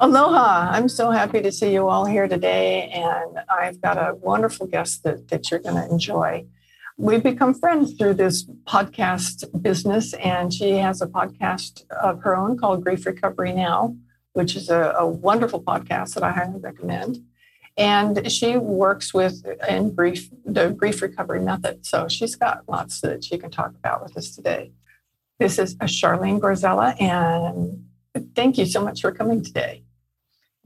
Aloha! I'm so happy to see you all here today, and I've got a wonderful guest that you're going to enjoy. We've become friends through this podcast business, and she has a podcast of her own called Grief Recovery Now, which is a wonderful podcast that I highly recommend. And she works with the Grief Recovery Method, so she's got lots that she can talk about with us today. This is Charlene Gorzella, and thank you so much for coming today.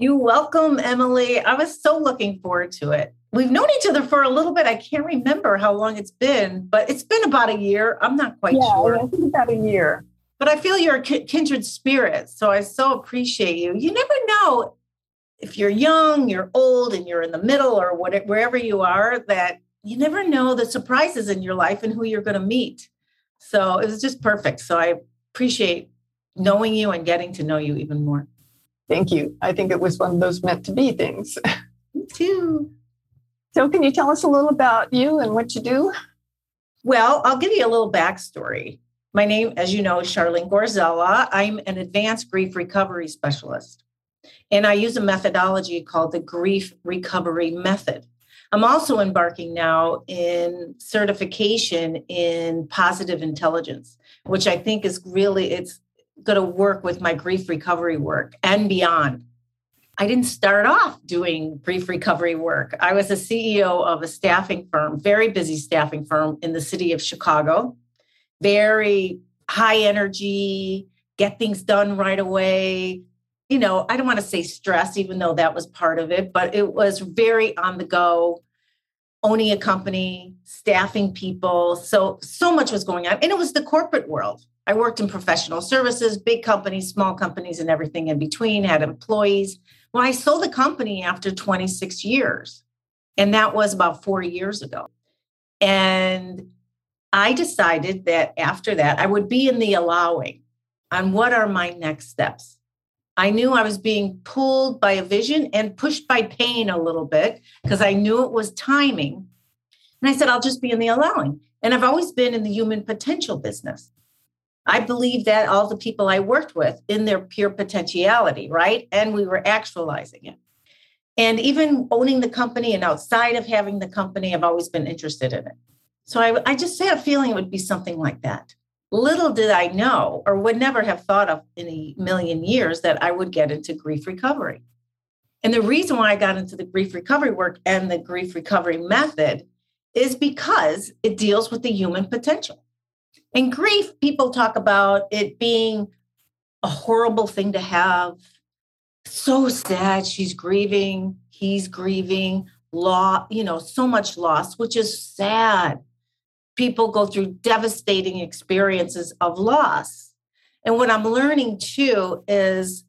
You're welcome, Emily. I was so looking forward to it. We've known each other for a little bit. I can't remember how long it's been, but it's been about a year. I'm not quite sure. Yeah, I think about a year. But I feel you're a kindred spirit, so I so appreciate you. You never know if you're young, you're old, and you're in the middle or whatever, wherever you are, that you never know the surprises in your life and who you're going to meet. So it was just perfect. So I appreciate knowing you and getting to know you even more. Thank you. I think it was one of those meant to be things. Me too. So can you tell us a little about you and what you do? Well, I'll give you a little backstory. My name, as you know, is Charlene Gorzella. I'm an advanced grief recovery specialist, and I use a methodology called the Grief Recovery Method. I'm also embarking now in certification in positive intelligence, which I think is really, it's going to work with my grief recovery work and beyond. I didn't start off doing grief recovery work. I was a CEO of a staffing firm, very busy staffing firm in the city of Chicago, very high energy, get things done right away. You know, I don't want to say stress, even though that was part of it, but it was very on the go, owning a company, staffing people. So much was going on. And it was the corporate world. I worked in professional services, big companies, small companies, and everything in between, had employees. Well, I sold the company after 26 years, and that was about 4 years ago. And I decided that after that, I would be in the allowing on what are my next steps. I knew I was being pulled by a vision and pushed by pain a little bit because I knew it was timing. And I said, I'll just be in the allowing. And I've always been in the human potential business. I believe that all the people I worked with in their pure potentiality, right? And we were actualizing it. And even owning the company and outside of having the company, I've always been interested in it. So I just had a feeling it would be something like that. Little did I know, or would never have thought of in a million years, that I would get into grief recovery. And the reason why I got into the grief recovery work and the grief recovery method is because it deals with the human potential. And grief, people talk about it being a horrible thing to have. So sad, she's grieving, he's grieving, so much loss, which is sad. People go through devastating experiences of loss. And what I'm learning too is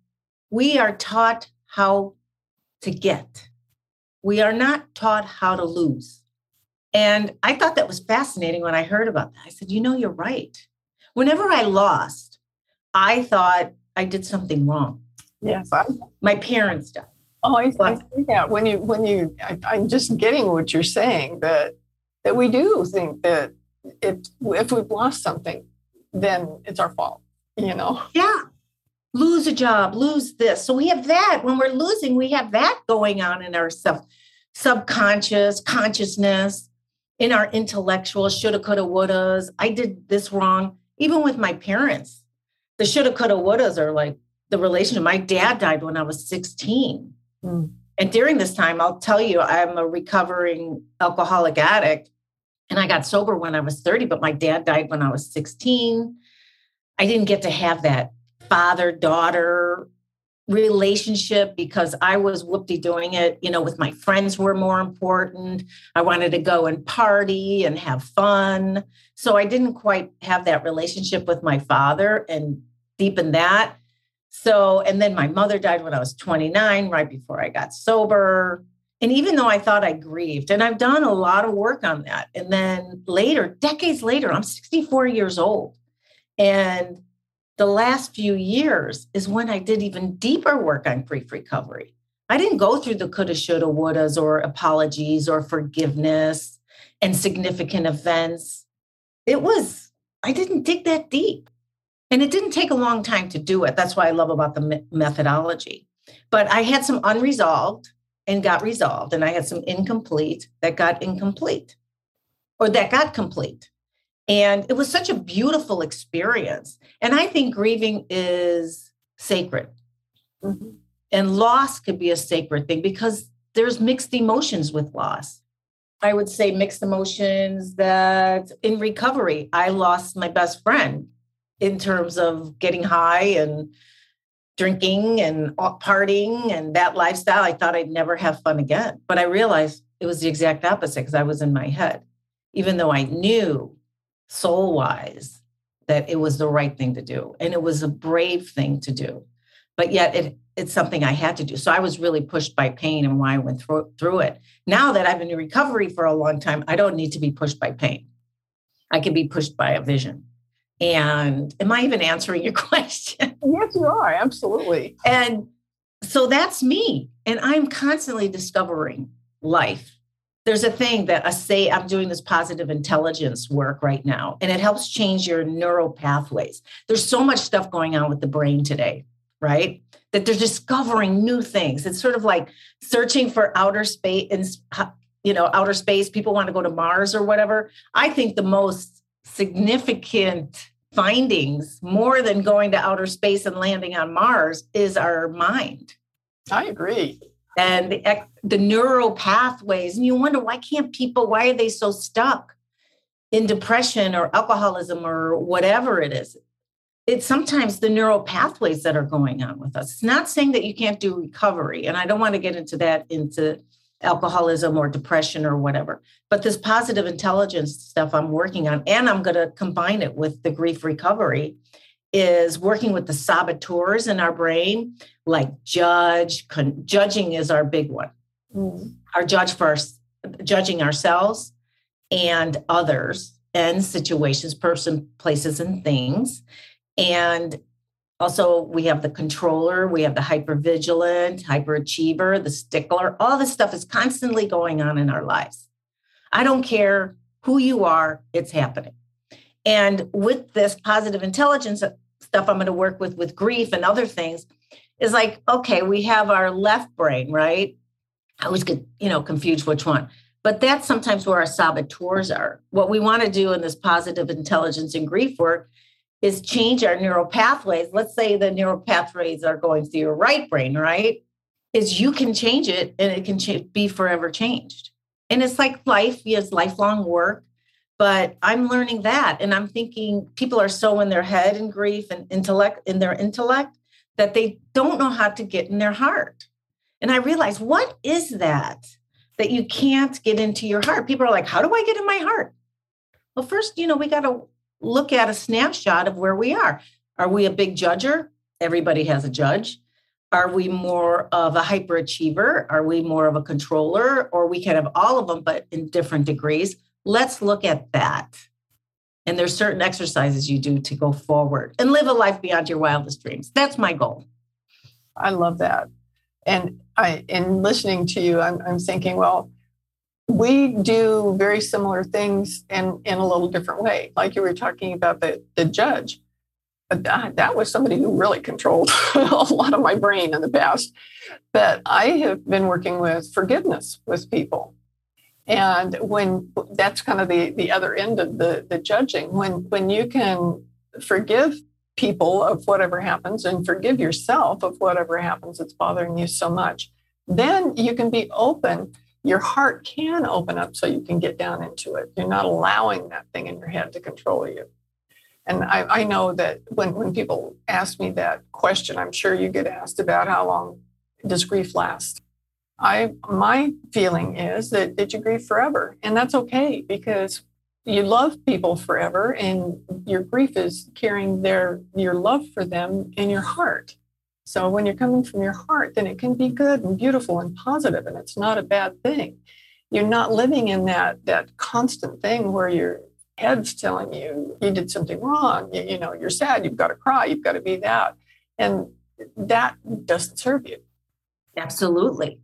we are taught how to get. We are not taught how to lose. And I thought that was fascinating when I heard about that. I said, you're right. Whenever I lost, I thought I did something wrong. Yes. My parents died. Oh, I see that. I'm just getting what you're saying, that we do think that if we've lost something, then it's our fault, Yeah. Lose a job, lose this. So we have that. When we're losing, we have that going on in our subconscious, consciousness. In our intellectual shoulda, coulda, wouldas, I did this wrong. Even with my parents, the shoulda, coulda, wouldas are like the relationship. My dad died when I was 16. Mm. And during this time, I'll tell you, I'm a recovering alcoholic addict. And I got sober when I was 30, but my dad died when I was 16. I didn't get to have that father-daughter relationship because I was doing it, with my friends were more important. I wanted to go and party and have fun. So I didn't quite have that relationship with my father and deepen that. So, and then my mother died when I was 29, right before I got sober. And even though I thought I grieved, and I've done a lot of work on that. And then later, decades later, I'm 64 years old. And the last few years is when I did even deeper work on grief recovery. I didn't go through the coulda, shoulda, wouldas, or apologies, or forgiveness and significant events. I didn't dig that deep. And it didn't take a long time to do it. That's what I love about the methodology. But I had some unresolved and got resolved. And I had some incomplete that got incomplete, or that got complete. And it was such a beautiful experience. And I think grieving is sacred. Mm-hmm. And loss could be a sacred thing because there's mixed emotions with loss. I would say mixed emotions that in recovery, I lost my best friend in terms of getting high and drinking and partying and that lifestyle. I thought I'd never have fun again, but I realized it was the exact opposite because I was in my head, even though I knew soul-wise that it was the right thing to do. And it was a brave thing to do, but yet it's something I had to do. So I was really pushed by pain and why I went through it. Now that I've been in recovery for a long time, I don't need to be pushed by pain. I can be pushed by a vision. And am I even answering your question? Yes, you are. Absolutely. And so that's me. And I'm constantly discovering life. There's a thing that I say, I'm doing this positive intelligence work right now, and it helps change your neural pathways. There's so much stuff going on with the brain today, right? That they're discovering new things. It's sort of like searching for outer space, and outer space. People want to go to Mars or whatever. I think the most significant findings, more than going to outer space and landing on Mars, is our mind. I agree. And the neural pathways. And you wonder, why are they so stuck in depression or alcoholism or whatever it is? It's sometimes the neural pathways that are going on with us. It's not saying that you can't do recovery. And I don't want to get into alcoholism or depression or whatever. But this positive intelligence stuff I'm working on, and I'm going to combine it with the grief recovery, is working with the saboteurs in our brain, like judging is our big one. Mm-hmm. Judging ourselves and others and situations, person, places, and things. And also we have the controller, we have the hypervigilant, hyperachiever, the stickler. All this stuff is constantly going on in our lives. I don't care who you are, it's happening. And with this positive intelligence stuff I'm going to work with grief and other things, is like, okay, we have our left brain, right? I always get, confused which one. But that's sometimes where our saboteurs are. What we want to do in this positive intelligence and grief work is change our neural pathways. Let's say the neural pathways are going through your right brain, right? Is you can change it, and it can be forever changed. And it's like life, yes, lifelong work, but I'm learning that. And I'm thinking people are so in their head and grief and intellect that they don't know how to get in their heart. And I realized, what is that you can't get into your heart? People are like, how do I get in my heart? Well, first, we got to look at a snapshot of where we are. Are we a big judger? Everybody has a judge. Are we more of a hyperachiever? Are we more of a controller? Or we can have all of them, but in different degrees. Let's look at that. And there's certain exercises you do to go forward and live a life beyond your wildest dreams. That's my goal. I love that. And in listening to you, I'm thinking, well, we do very similar things in a little different way. Like you were talking about the judge. That was somebody who really controlled a lot of my brain in the past. But I have been working with forgiveness with people. And when that's kind of the other end of the judging, when you can forgive people of whatever happens and forgive yourself of whatever happens that's bothering you so much, then you can be open. Your heart can open up so you can get down into it. You're not allowing that thing in your head to control you. And I know that when people ask me that question, I'm sure you get asked about how long does grief last. My feeling is that you grieve forever. And that's okay because you love people forever and your grief is carrying your love for them in your heart. So when you're coming from your heart, then it can be good and beautiful and positive, and it's not a bad thing. You're not living in that constant thing where your head's telling you you did something wrong. You know, you're sad. You've got to cry. You've got to be that, and that doesn't serve you. Absolutely.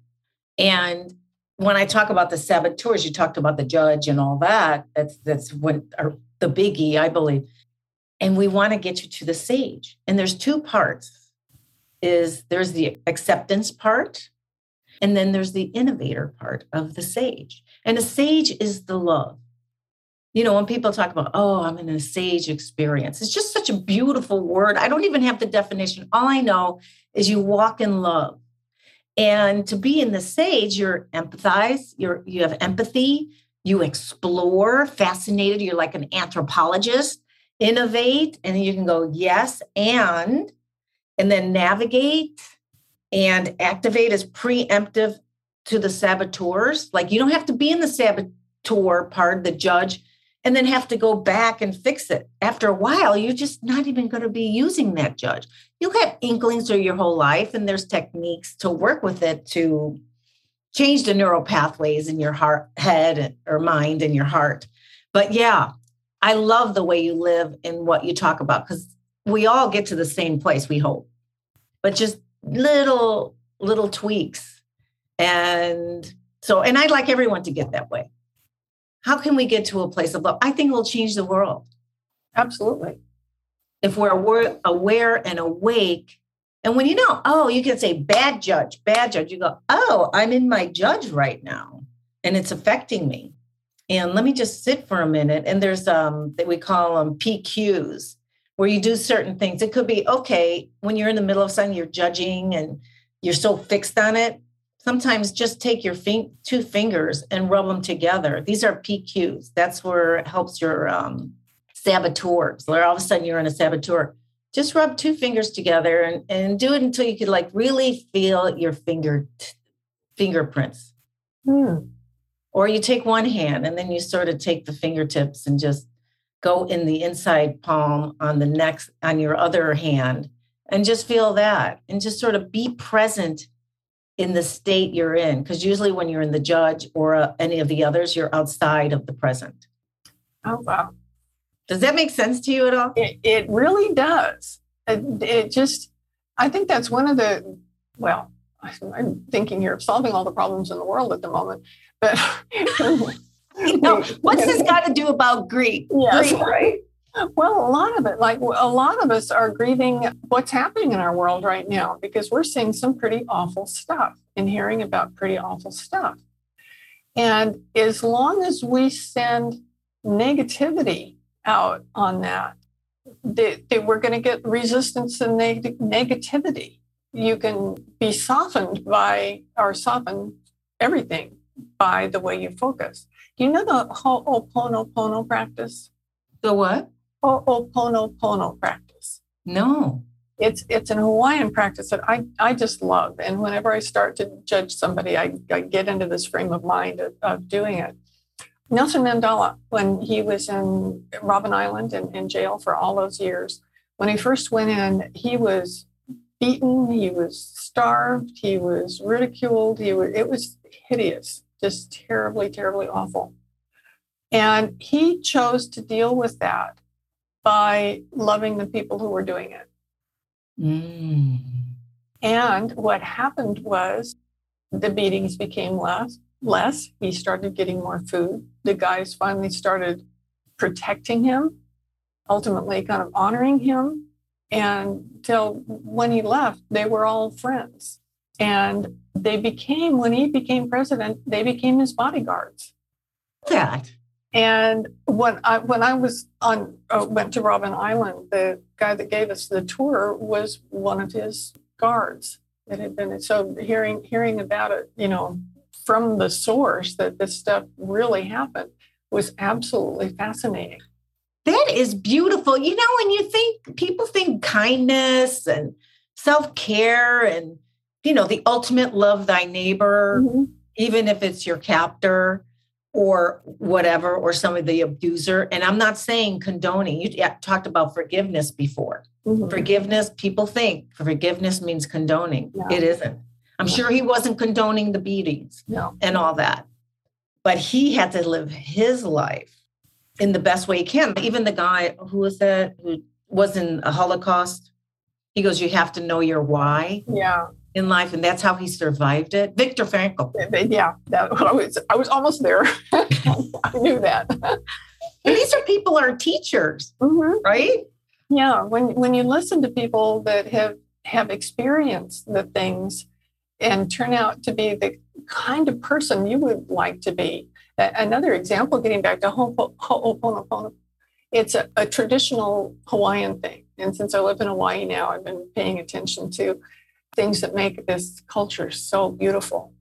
And when I talk about the saboteurs, you talked about the judge and all that. That's what are the biggie, I believe. And we want to get you to the sage. And there's two parts. There's the acceptance part, and then there's the innovator part of the sage. And a sage is the love. You know, when people talk about, oh, I'm in a sage experience, it's just such a beautiful word. I don't even have the definition. All I know is you walk in love. And to be in the sage, you're empathize, you have empathy, you explore, fascinated, you're like an anthropologist, innovate, and you can go, yes, and then navigate and activate is preemptive to the saboteurs. Like you don't have to be in the saboteur part, the judge, and then have to go back and fix it. After a while, you're just not even going to be using that judge. You'll have inklings through your whole life, and there's techniques to work with it to change the neural pathways in your heart, head or mind in your heart. But yeah, I love the way you live and what you talk about, because we all get to the same place, we hope, but just little tweaks. And I'd like everyone to get that way. How can we get to a place of love? I think we'll change the world. Absolutely. If we're aware and awake. And when you know, oh, you can say bad judge, you go, oh, I'm in my judge right now and it's affecting me. And let me just sit for a minute. And there's that we call them PQs. Where you do certain things. It could be, okay, when you're in the middle of something, you're judging and you're so fixed on it. Sometimes just take your two fingers and rub them together. These are PQs. That's where it helps your saboteurs. Where all of a sudden you're in a saboteur. Just rub two fingers together and do it until you could like really feel your fingerprints. Or you take one hand and then you sort of take the fingertips and just go in the inside palm on your other hand, and just feel that and just sort of be present in the state you're in. Because usually when you're in the judge or any of the others, you're outside of the present. Oh, wow. Does that make sense to you at all? It really does. I think that's one of the, well, I'm thinking here of solving all the problems in the world at the moment, but you know, what's this got to do about grief? Yes, grief, right? Well, a lot of it, like a lot of us are grieving what's happening in our world right now because we're seeing some pretty awful stuff and hearing about pretty awful stuff. And as long as we send negativity out on that, we're going to get resistance and negativity. You can be soften everything by the way you focus. Do you know the Ho'oponopono practice? The what? Ho'oponopono practice. No. It's an Hawaiian practice that I just love. And whenever I start to judge somebody, I get into this frame of mind of doing it. Nelson Mandela, when he was in Robben Island and in jail for all those years, when he first went in, he was beaten, he was starved, he was ridiculed, it was hideous. Just terribly, terribly awful. And he chose to deal with that by loving the people who were doing it. And what happened was the beatings became less. He started getting more food. The guys finally started protecting him, ultimately kind of honoring him. And till when he left, they were all friends. And when he became president, they became his bodyguards. That. And when I went to Robben Island, the guy that gave us the tour was one of his guards that had been. So hearing about it, you know, from the source that this stuff really happened was absolutely fascinating. That is beautiful. You know, when you think, people think kindness and self-care and, you know, the ultimate love thy neighbor, even if it's your captor. or whatever, or some of the abuser. And I'm not saying condoning. You talked about forgiveness before. Mm-hmm. Forgiveness, people think forgiveness means condoning. No. It isn't. I'm sure he wasn't condoning the beatings and all that. But he had to live his life in the best way he can. Even the guy who was in a Holocaust, he goes, you have to know your why in life. And that's how he survived it. Viktor Frankl. Yeah, I was almost there. I knew that. And these are people who are teachers, mm-hmm. right? Yeah. When you listen to people that have experienced the things and turn out to be the kind of person you would like to be. Another example, getting back to Ho'oponopono, it's a traditional Hawaiian thing. And since I live in Hawaii now, I've been paying attention to things that make this culture so beautiful.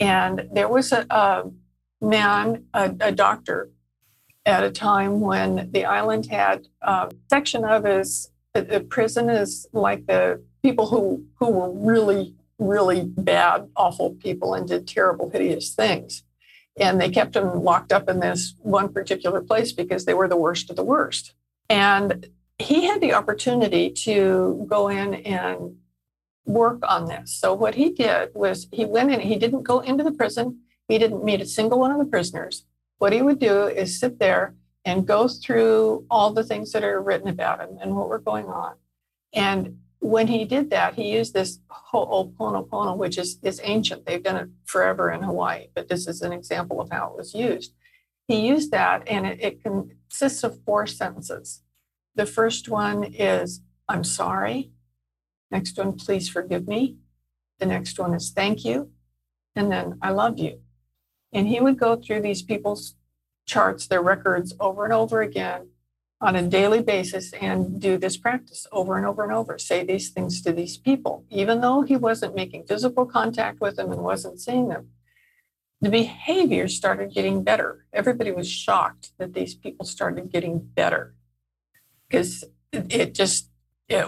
And there was a man, a doctor, at a time when the island had a section of the prison is like the people who were really, really bad, awful people and did terrible, hideous things. And they kept them locked up in this one particular place because they were the worst of the worst. And he had the opportunity to go in and work on this. So what he did was he went in, he didn't go into the prison. He didn't meet a single one of the prisoners. What he would do is sit there and go through all the things that are written about him and what were going on. And when he did that, he used this Ho'oponopono, which is ancient. They've done it forever in Hawaii, but this is an example of how it was used. He used that, and it consists of 4 sentences. The first one is, I'm sorry. Next one, please forgive me. The next one is, thank you. And then, I love you. And he would go through these people's charts, their records, over and over again on a daily basis and do this practice over and over and over, say these things to these people, even though he wasn't making physical contact with them and wasn't seeing them. The behavior started getting better. Everybody was shocked that these people started getting better because it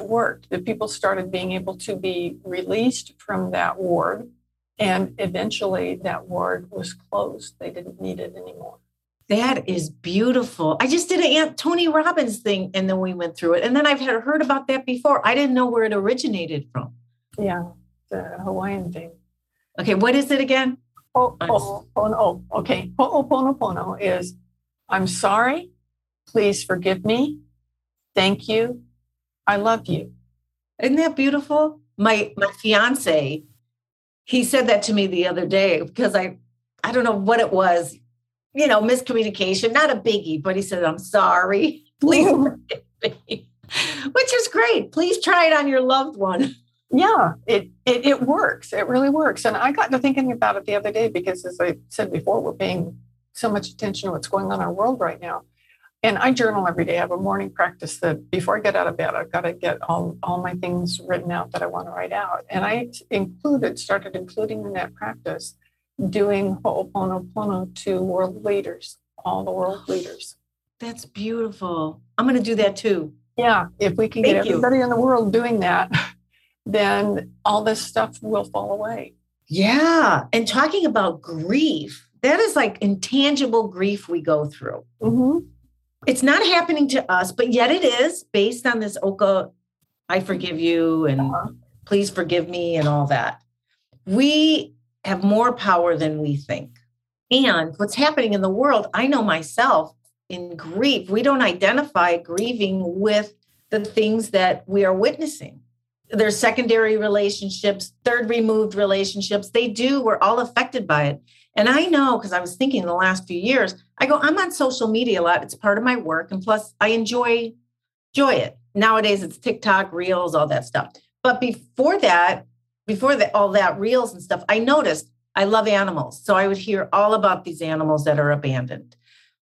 worked. The people started being able to be released from that ward, and eventually that ward was closed. They didn't need it anymore. That is beautiful. I just did an Tony Robbins thing, and then we went through it. And then I've heard about that before. I didn't know where it originated from. Yeah, the Hawaiian thing. Okay, what is it again? Ho'oponopono. Okay, Ho'oponopono is, I'm sorry, please forgive me, thank you, I love you. Isn't that beautiful? My fiance, he said that to me the other day because I don't know what it was. You know, miscommunication, not a biggie, but he said, I'm sorry, please forgive me, which is great. Please try it on your loved one. Yeah, it works. It really works. And I got to thinking about it the other day because, as I said before, we're paying so much attention to what's going on in our world right now. And I journal every day. I have a morning practice that before I get out of bed, I've got to get all my things written out that I want to write out. And I started including in that practice doing Ho'oponopono to world leaders, all the world leaders. That's beautiful. I'm going to do that too. Yeah. If we can get everybody in the world doing that, then all this stuff will fall away. Yeah. And talking about grief, that is like intangible grief we go through. Mm-hmm. It's not happening to us, but yet it is based on this Oka, I forgive you and please forgive me and all that. We have more power than we think. And what's happening in the world, I know myself in grief, we don't identify grieving with the things that we are witnessing. There's secondary relationships, third removed relationships. We're all affected by it. And I know, because I was thinking the last few years, I'm on social media a lot. It's part of my work. And plus I enjoy it. Nowadays it's TikTok, Reels, all that stuff. But before all that reels and stuff, I noticed I love animals. So I would hear all about these animals that are abandoned,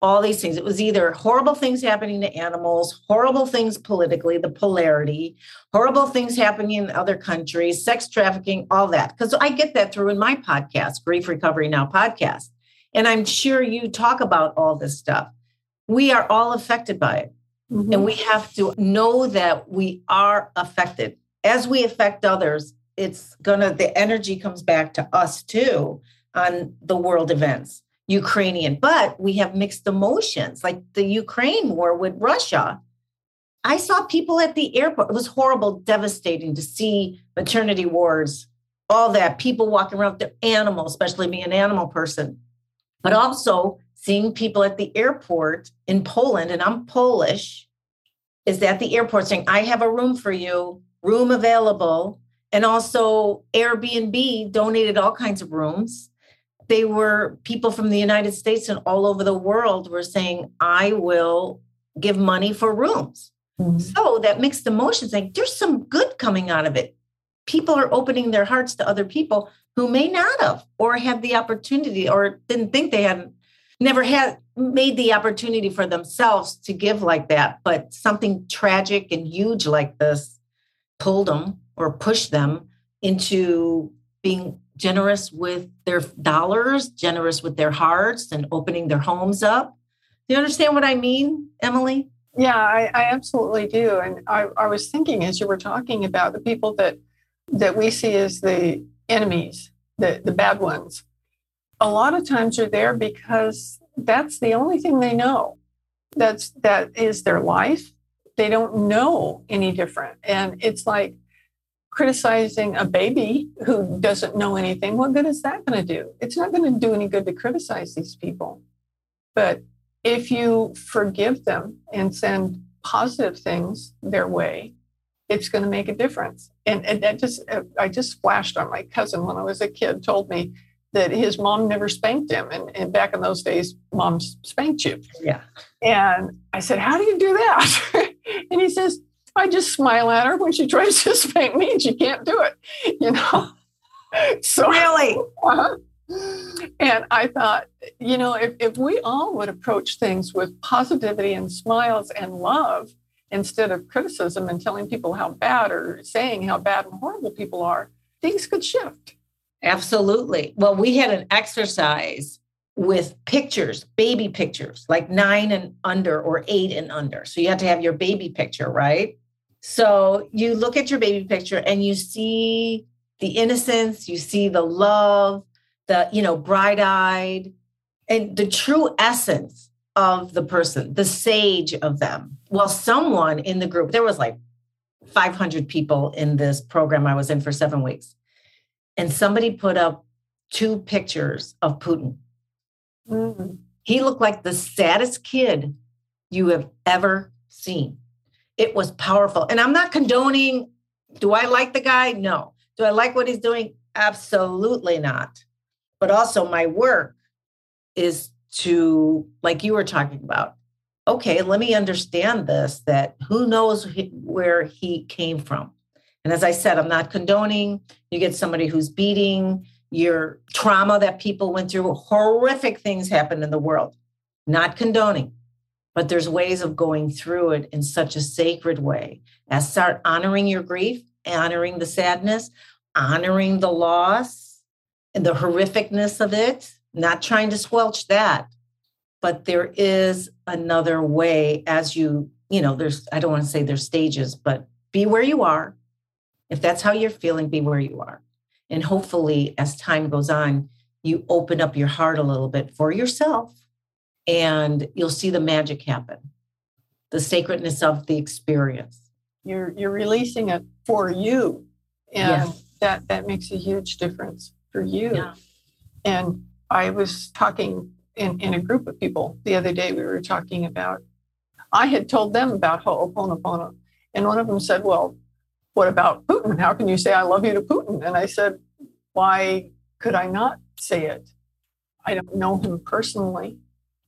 all these things. It was either horrible things happening to animals, horrible things politically, the polarity, horrible things happening in other countries, sex trafficking, all that. Because I get that through in my podcast, Grief Recovery Now podcast. And I'm sure you talk about all this stuff. We are all affected by it. Mm-hmm. And we have to know that we are affected. As we affect others, the energy comes back to us too on the world events. Ukrainian, but we have mixed emotions, like the Ukraine war with Russia. I saw people at the airport. It was horrible, devastating to see maternity wards, all that, people walking around with their animals, especially me, an animal person, but also seeing people at the airport in Poland, and I'm Polish, is at the airport saying, I have a room for you, room available. And also Airbnb donated all kinds of rooms. They were people from the United States and all over the world were saying, I will give money for rooms. Mm-hmm. So that mixed emotions, like there's some good coming out of it. People are opening their hearts to other people who may not have or had the opportunity or didn't think they had, never had made the opportunity for themselves to give like that. But something tragic and huge like this pulled them or pushed them into being generous with their dollars, generous with their hearts, and opening their homes up. Do you understand what I mean, Emily? Yeah, I absolutely do. And I was thinking as you were talking about the people that we see as the enemies, the bad ones, a lot of times are there because that's the only thing they know. That is their life. They don't know any different. And it's like criticizing a baby who doesn't know anything. What good is that going to do? It's not going to do any good to criticize these people. But if you forgive them and send positive things their way, it's going to make a difference. And that just, I just flashed on my cousin when I was a kid, told me that his mom never spanked him. And back in those days, moms spanked you. Yeah. And I said, how do you do that? And he says, I just smile at her when she tries to spank me and she can't do it, you know? So really? And I thought, you know, if we all would approach things with positivity and smiles and love, instead of criticism and telling people how bad or saying how bad and horrible people are, things could shift. Absolutely. Well, we had an exercise with pictures, baby pictures, like 9 and under or 8 and under. So you have to have your baby picture, right? So you look at your baby picture and you see the innocence, you see the love, the, you know, bright-eyed, and the true essence of the person, the sage of them. Well, someone in the group, there was like 500 people in this program I was in for 7 weeks. And somebody put up 2 pictures of Putin. Mm-hmm. He looked like the saddest kid you have ever seen. It was powerful. And I'm not condoning, do I like the guy? No. Do I like what he's doing? Absolutely not. But also my work is to, like you were talking about, okay, let me understand this, that who knows where he came from. And as I said, I'm not condoning. You get somebody who's beating, your trauma that people went through, horrific things happen in the world, not condoning, but there's ways of going through it in such a sacred way. As start honoring your grief, honoring the sadness, honoring the loss and the horrificness of it, not trying to squelch that, but there is another way as you know, there's, I don't want to say there's stages, but be where you are. If that's how you're feeling, be where you are. And hopefully as time goes on, you open up your heart a little bit for yourself and you'll see the magic happen, the sacredness of the experience. You're releasing it for you. And yes, that makes a huge difference for you. Yeah. And I was talking in a group of people the other day, we were talking about, I had told them about Ho'oponopono. And one of them said, well, what about Putin? How can you say I love you to Putin? And I said, why could I not say it? I don't know him personally.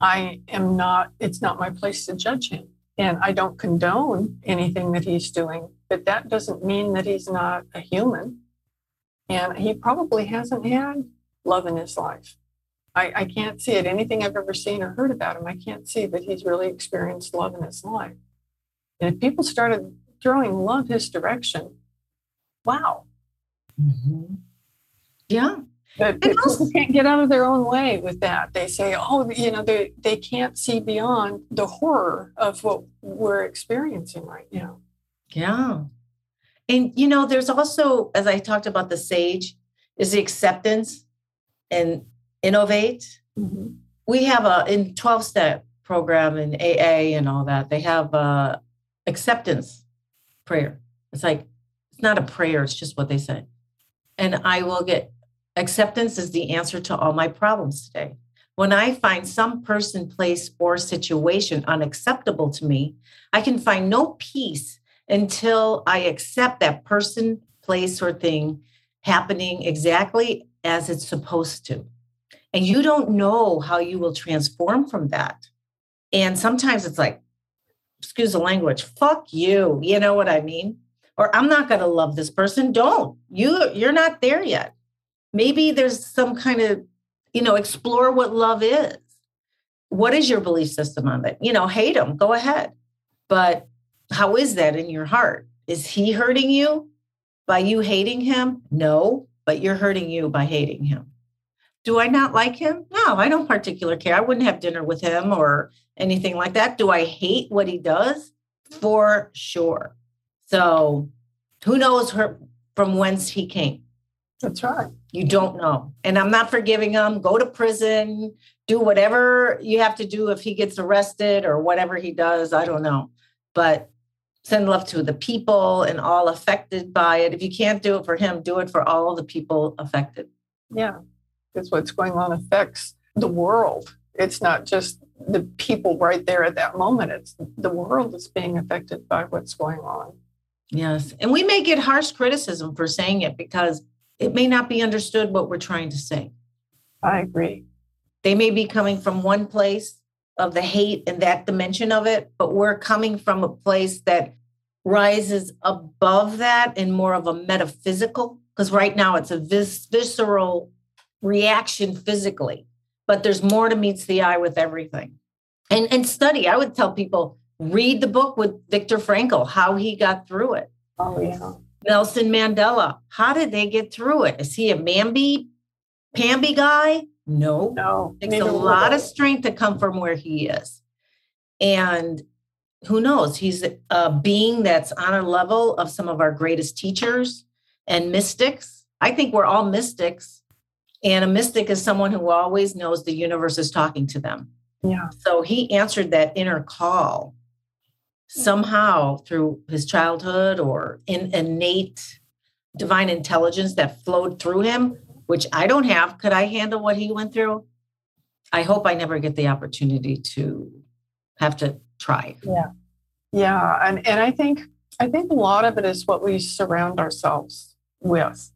It's not my place to judge him. And I don't condone anything that he's doing, but that doesn't mean that he's not a human. And he probably hasn't had love in his life. I can't see it. Anything I've ever seen or heard about him, I can't see that he's really experienced love in his life. And if people started throwing love his direction. Wow. Mm-hmm. Yeah. But people can't get out of their own way with that. They say, oh, you know, they can't see beyond the horror of what we're experiencing right now. Yeah. And, you know, there's also, as I talked about the sage, is the acceptance and innovate. Mm-hmm. we have in 12-step program and AA and all that, they have acceptance prayer. It's like, it's not a prayer. It's just what they say. And I will get acceptance is the answer to all my problems today. When I find some person, place, or situation unacceptable to me, I can find no peace until I accept that person, place, or thing happening exactly as it's supposed to. And you don't know how you will transform from that. And sometimes it's like, excuse the language, fuck you. You know what I mean? Or I'm not going to love this person. Don't. You're not there yet. Maybe there's some kind of, explore what love is. What is your belief system on it? Hate him, go ahead. But how is that in your heart? Is he hurting you by you hating him? No, but you're hurting you by hating him. Do I not like him? No, I don't particularly care. I wouldn't have dinner with him or anything like that. Do I hate what he does? For sure. So who knows from whence he came? That's right. You don't know. And I'm not forgiving him. Go to prison, do whatever you have to do if he gets arrested or whatever he does. I don't know. But send love to the people and all affected by it. If you can't do it for him, do it for all the people affected. Yeah, because what's going on affects the world. It's not just the people right there at that moment. It's the world is being affected by what's going on. Yes. And we may get harsh criticism for saying it because it may not be understood what we're trying to say. I agree. They may be coming from one place of the hate and that dimension of it, but we're coming from a place that rises above that and more of a metaphysical, because right now it's a visceral reaction physically, but there's more to meets the eye with everything. And study, I would tell people, read the book with Viktor Frankl, how he got through it. Oh, yeah. Nelson Mandela, how did they get through it? Is he a mamby guy? No. It takes a lot of strength to come from where he is. And who knows? He's a being that's on a level of some of our greatest teachers and mystics. I think we're all mystics. And a mystic is someone who always knows the universe is talking to them. Yeah. So he answered that inner call somehow through his childhood or in innate divine intelligence that flowed through him, which I don't have. Could I handle what he went through? I hope I never get the opportunity to have to try. Yeah. Yeah. And I think a lot of it is what we surround ourselves with.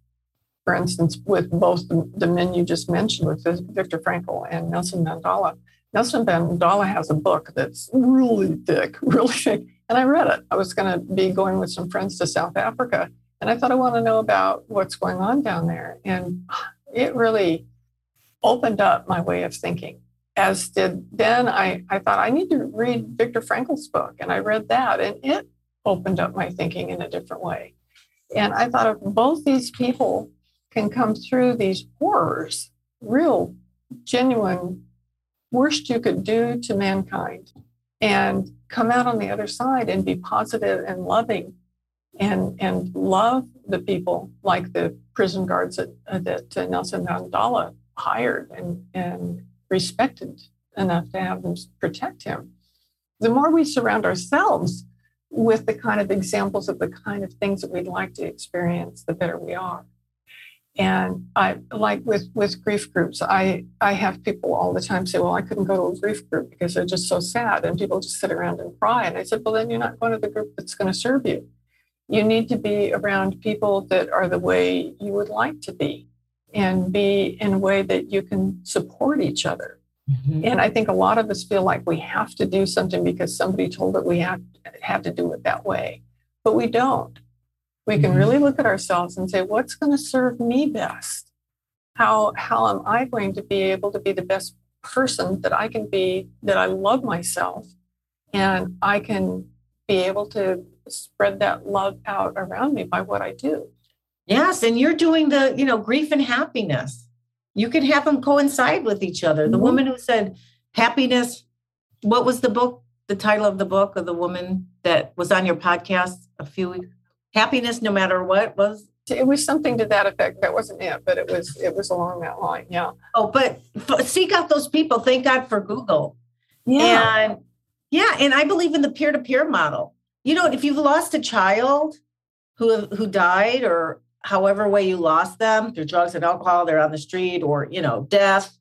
For instance, with both the men you just mentioned, with Viktor Frankl and Nelson Mandela. Nelson Mandela has a book that's really thick. And I read it. I was going to be going with some friends to South Africa. And I thought, I want to know about what's going on down there. And it really opened up my way of thinking. As did then I thought I need to read Viktor Frankl's book. And I read that and it opened up my thinking in a different way. And I thought if both these people can come through these horrors, real, genuine worst you could do to mankind and come out on the other side and be positive and loving and love the people like the prison guards that Nelson Mandela hired and respected enough to have them protect him. The more we surround ourselves with the kind of examples of the kind of things that we'd like to experience, the better we are. And I like with grief groups, I have people all the time say, well, I couldn't go to a grief group because they're just so sad and people just sit around and cry. And I said, well, then you're not going to the group that's going to serve you. You need to be around people that are the way you would like to be and be in a way that you can support each other. Mm-hmm. And I think a lot of us feel like we have to do something because somebody told it we have to do it that way, but we don't. We can really look at ourselves and say, what's going to serve me best? How am I going to be able to be the best person that I can be, that I love myself, and I can be able to spread that love out around me by what I do? Yes, and you're doing the, grief and happiness. You can have them coincide with each other. The woman who said happiness, what was the book, the title of the book of the woman that was on your podcast a few weeks ago? Happiness, no matter what, was It was something to that effect. That wasn't it, but it was along that line. Yeah. Oh, but seek out those people. Thank God for Google. Yeah. And yeah. And I believe in the peer-to-peer model. You know, if you've lost a child who died, or however way you lost them, through drugs and alcohol, they're on the street, or, you know, death,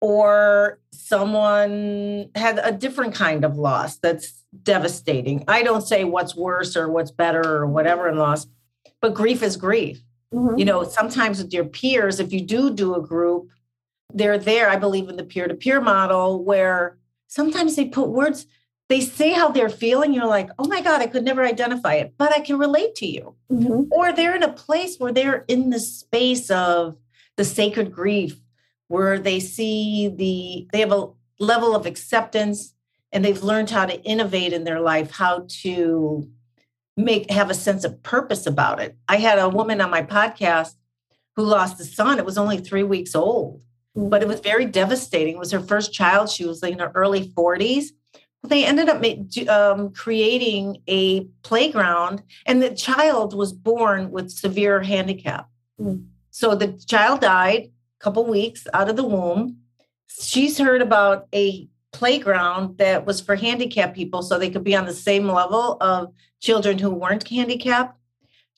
or someone had a different kind of loss that's devastating. I don't say what's worse or what's better or whatever in loss, but grief is grief. Mm-hmm. You know, sometimes with your peers, if you do a group, they're there. I believe in the peer-to-peer model, where sometimes they put words, they say how they're feeling. You're like, oh my God, I could never identify it, but I can relate to you. Mm-hmm. Or they're in a place where they're in the space of the sacred grief, where they see they have a level of acceptance, and they've learned how to innovate in their life, how to have a sense of purpose about it. I had a woman on my podcast who lost a son. It was only 3 weeks old, but it was very devastating. It was her first child. She was in her early 40s. They ended up creating a playground, and the child was born with severe handicap. Mm. So the child died a couple weeks out of the womb. She's heard about a playground that was for handicapped people, so they could be on the same level of children who weren't handicapped.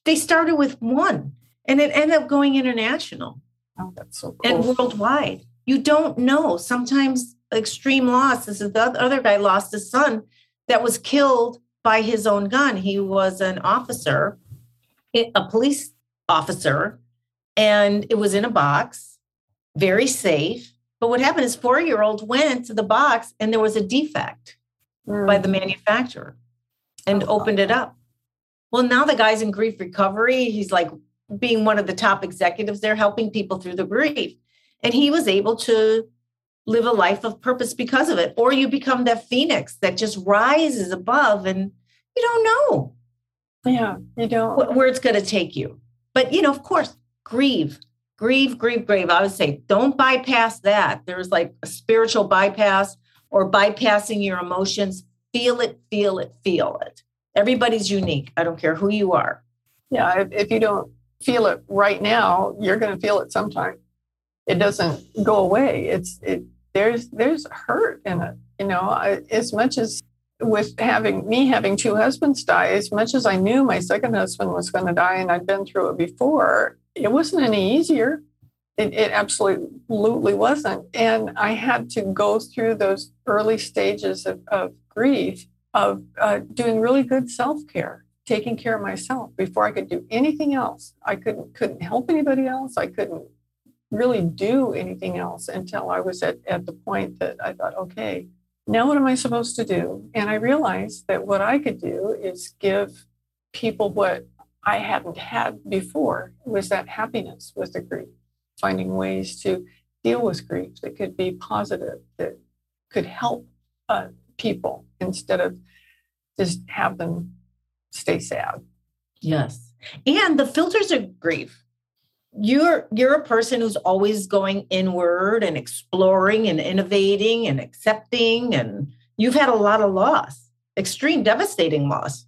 They started with one, and it ended up going international. Oh, that's so cool. And worldwide. You don't know. Sometimes extreme loss. This is the other guy lost his son that was killed by his own gun. He was an officer, a police officer, and it was in a box, very safe. But what happened is 4-year-old went to the box, and there was a defect by the manufacturer, and opened it up. Well, now the guy's in grief recovery. He's like being one of the top executives there, helping people through the grief. And he was able to live a life of purpose because of it. Or you become that phoenix that just rises above, and you don't know. Yeah, you don't. Where it's going to take you. But, you know, of course, grieve. I would say don't bypass that. There's like a spiritual bypass, or bypassing your emotions. Feel it. Everybody's unique. I don't care who you are. Yeah, if you don't feel it right now, you're going to feel it sometime. It doesn't go away. There's hurt in it. You know, as much as with having two husbands die, as much as I knew my second husband was going to die, and I'd been through it before, it wasn't any easier. It absolutely wasn't. And I had to go through those early stages of grief, of doing really good self-care, taking care of myself before I could do anything else. I couldn't help anybody else. I couldn't really do anything else until I was at the point that I thought, okay, now what am I supposed to do? And I realized that what I could do is give people what I hadn't had before, was that happiness with the grief, finding ways to deal with grief that could be positive, that could help people instead of just have them stay sad. Yes. And the filters of grief. You're a person who's always going inward and exploring and innovating and accepting, and you've had a lot of loss, extreme devastating loss.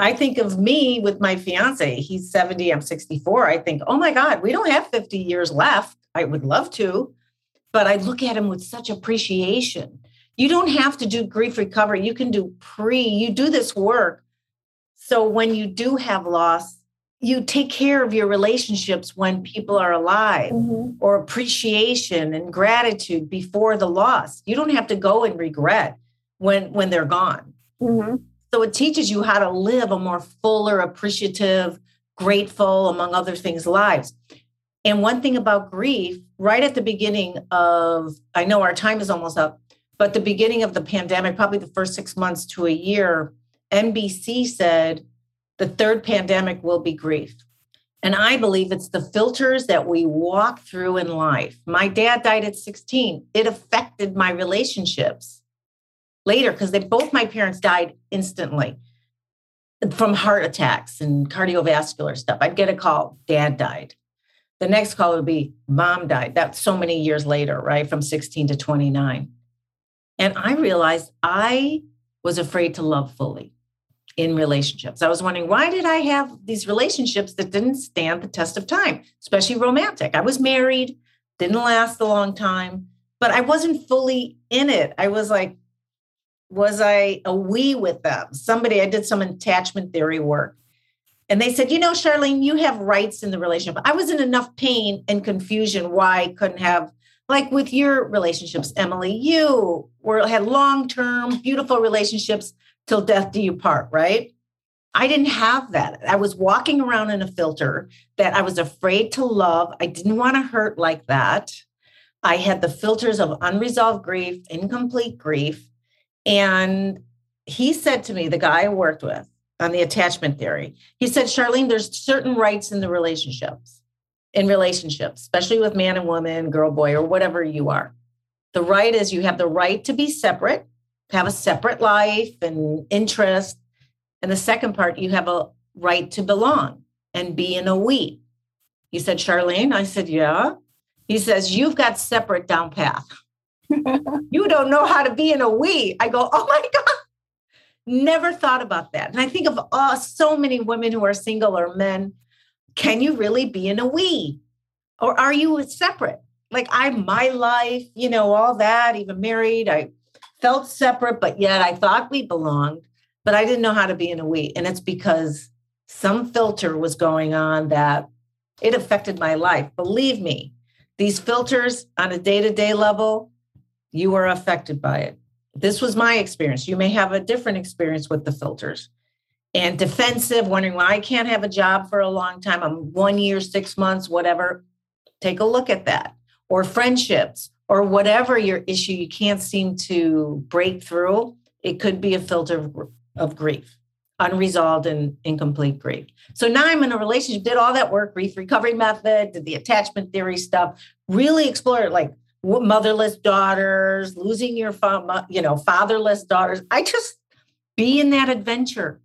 I think of me with my fiance, he's 70, I'm 64. I think, oh my God, we don't have 50 years left. I would love to, but I look at him with such appreciation. You don't have to do grief recovery. You can do you do this work. So when you do have loss, you take care of your relationships when people are alive, or appreciation and gratitude before the loss. You don't have to go and regret when they're gone. Mm-hmm. So it teaches you how to live a more fuller, appreciative, grateful, among other things, lives. And one thing about grief, right at the beginning of, I know our time is almost up, but the beginning of the pandemic, probably the first 6 months to a year, NBC said, the third pandemic will be grief. And I believe it's the filters that we walk through in life. My dad died at 16. It affected my relationships later, because both my parents died instantly from heart attacks and cardiovascular stuff. I'd get a call, Dad died. The next call would be, Mom died. That's so many years later, right? From 16 to 29. And I realized I was afraid to love fully. in relationships. I was wondering, why did I have these relationships that didn't stand the test of time, especially romantic? I was married, didn't last a long time, but I wasn't fully in it. I was like, was I a we with them? Somebody, I did some attachment theory work. And they said, you know, Charlene, you have rights in the relationship. I was in enough pain and confusion why I couldn't have, like with your relationships, Emily, you had long-term, beautiful relationships till death do you part, right? I didn't have that. I was walking around in a filter that I was afraid to love. I didn't want to hurt like that. I had the filters of unresolved grief, incomplete grief. And he said to me, the guy I worked with, on the attachment theory. He said, Charlene, there's certain rights in the relationships, especially with man and woman, girl, boy, or whatever you are. The right is you have the right to be separate, have a separate life and interest. And the second part, you have a right to belong and be in a we. He said, Charlene, I said, yeah. He says, you've got separate down path. You don't know how to be in a we. I go, oh my God. Never thought about that. And I think of so many women who are single or men, can you really be in a we? Or are you separate? Like my life, you know, all that, even married, I felt separate, but yet I thought we belonged, but I didn't know how to be in a we. And it's because some filter was going on that it affected my life. Believe me, these filters on a day-to-day level, you are affected by it. This was my experience. You may have a different experience with the filters and defensive, wondering why I can't have a job for a long time. I'm 1 year, 6 months, whatever. Take a look at that, or friendships, or whatever your issue you can't seem to break through. It could be a filter of grief, unresolved and incomplete grief. So now I'm in a relationship, did all that work, grief recovery method, did the attachment theory stuff, really explored like motherless daughters, losing your fatherless daughters. I just be in that adventure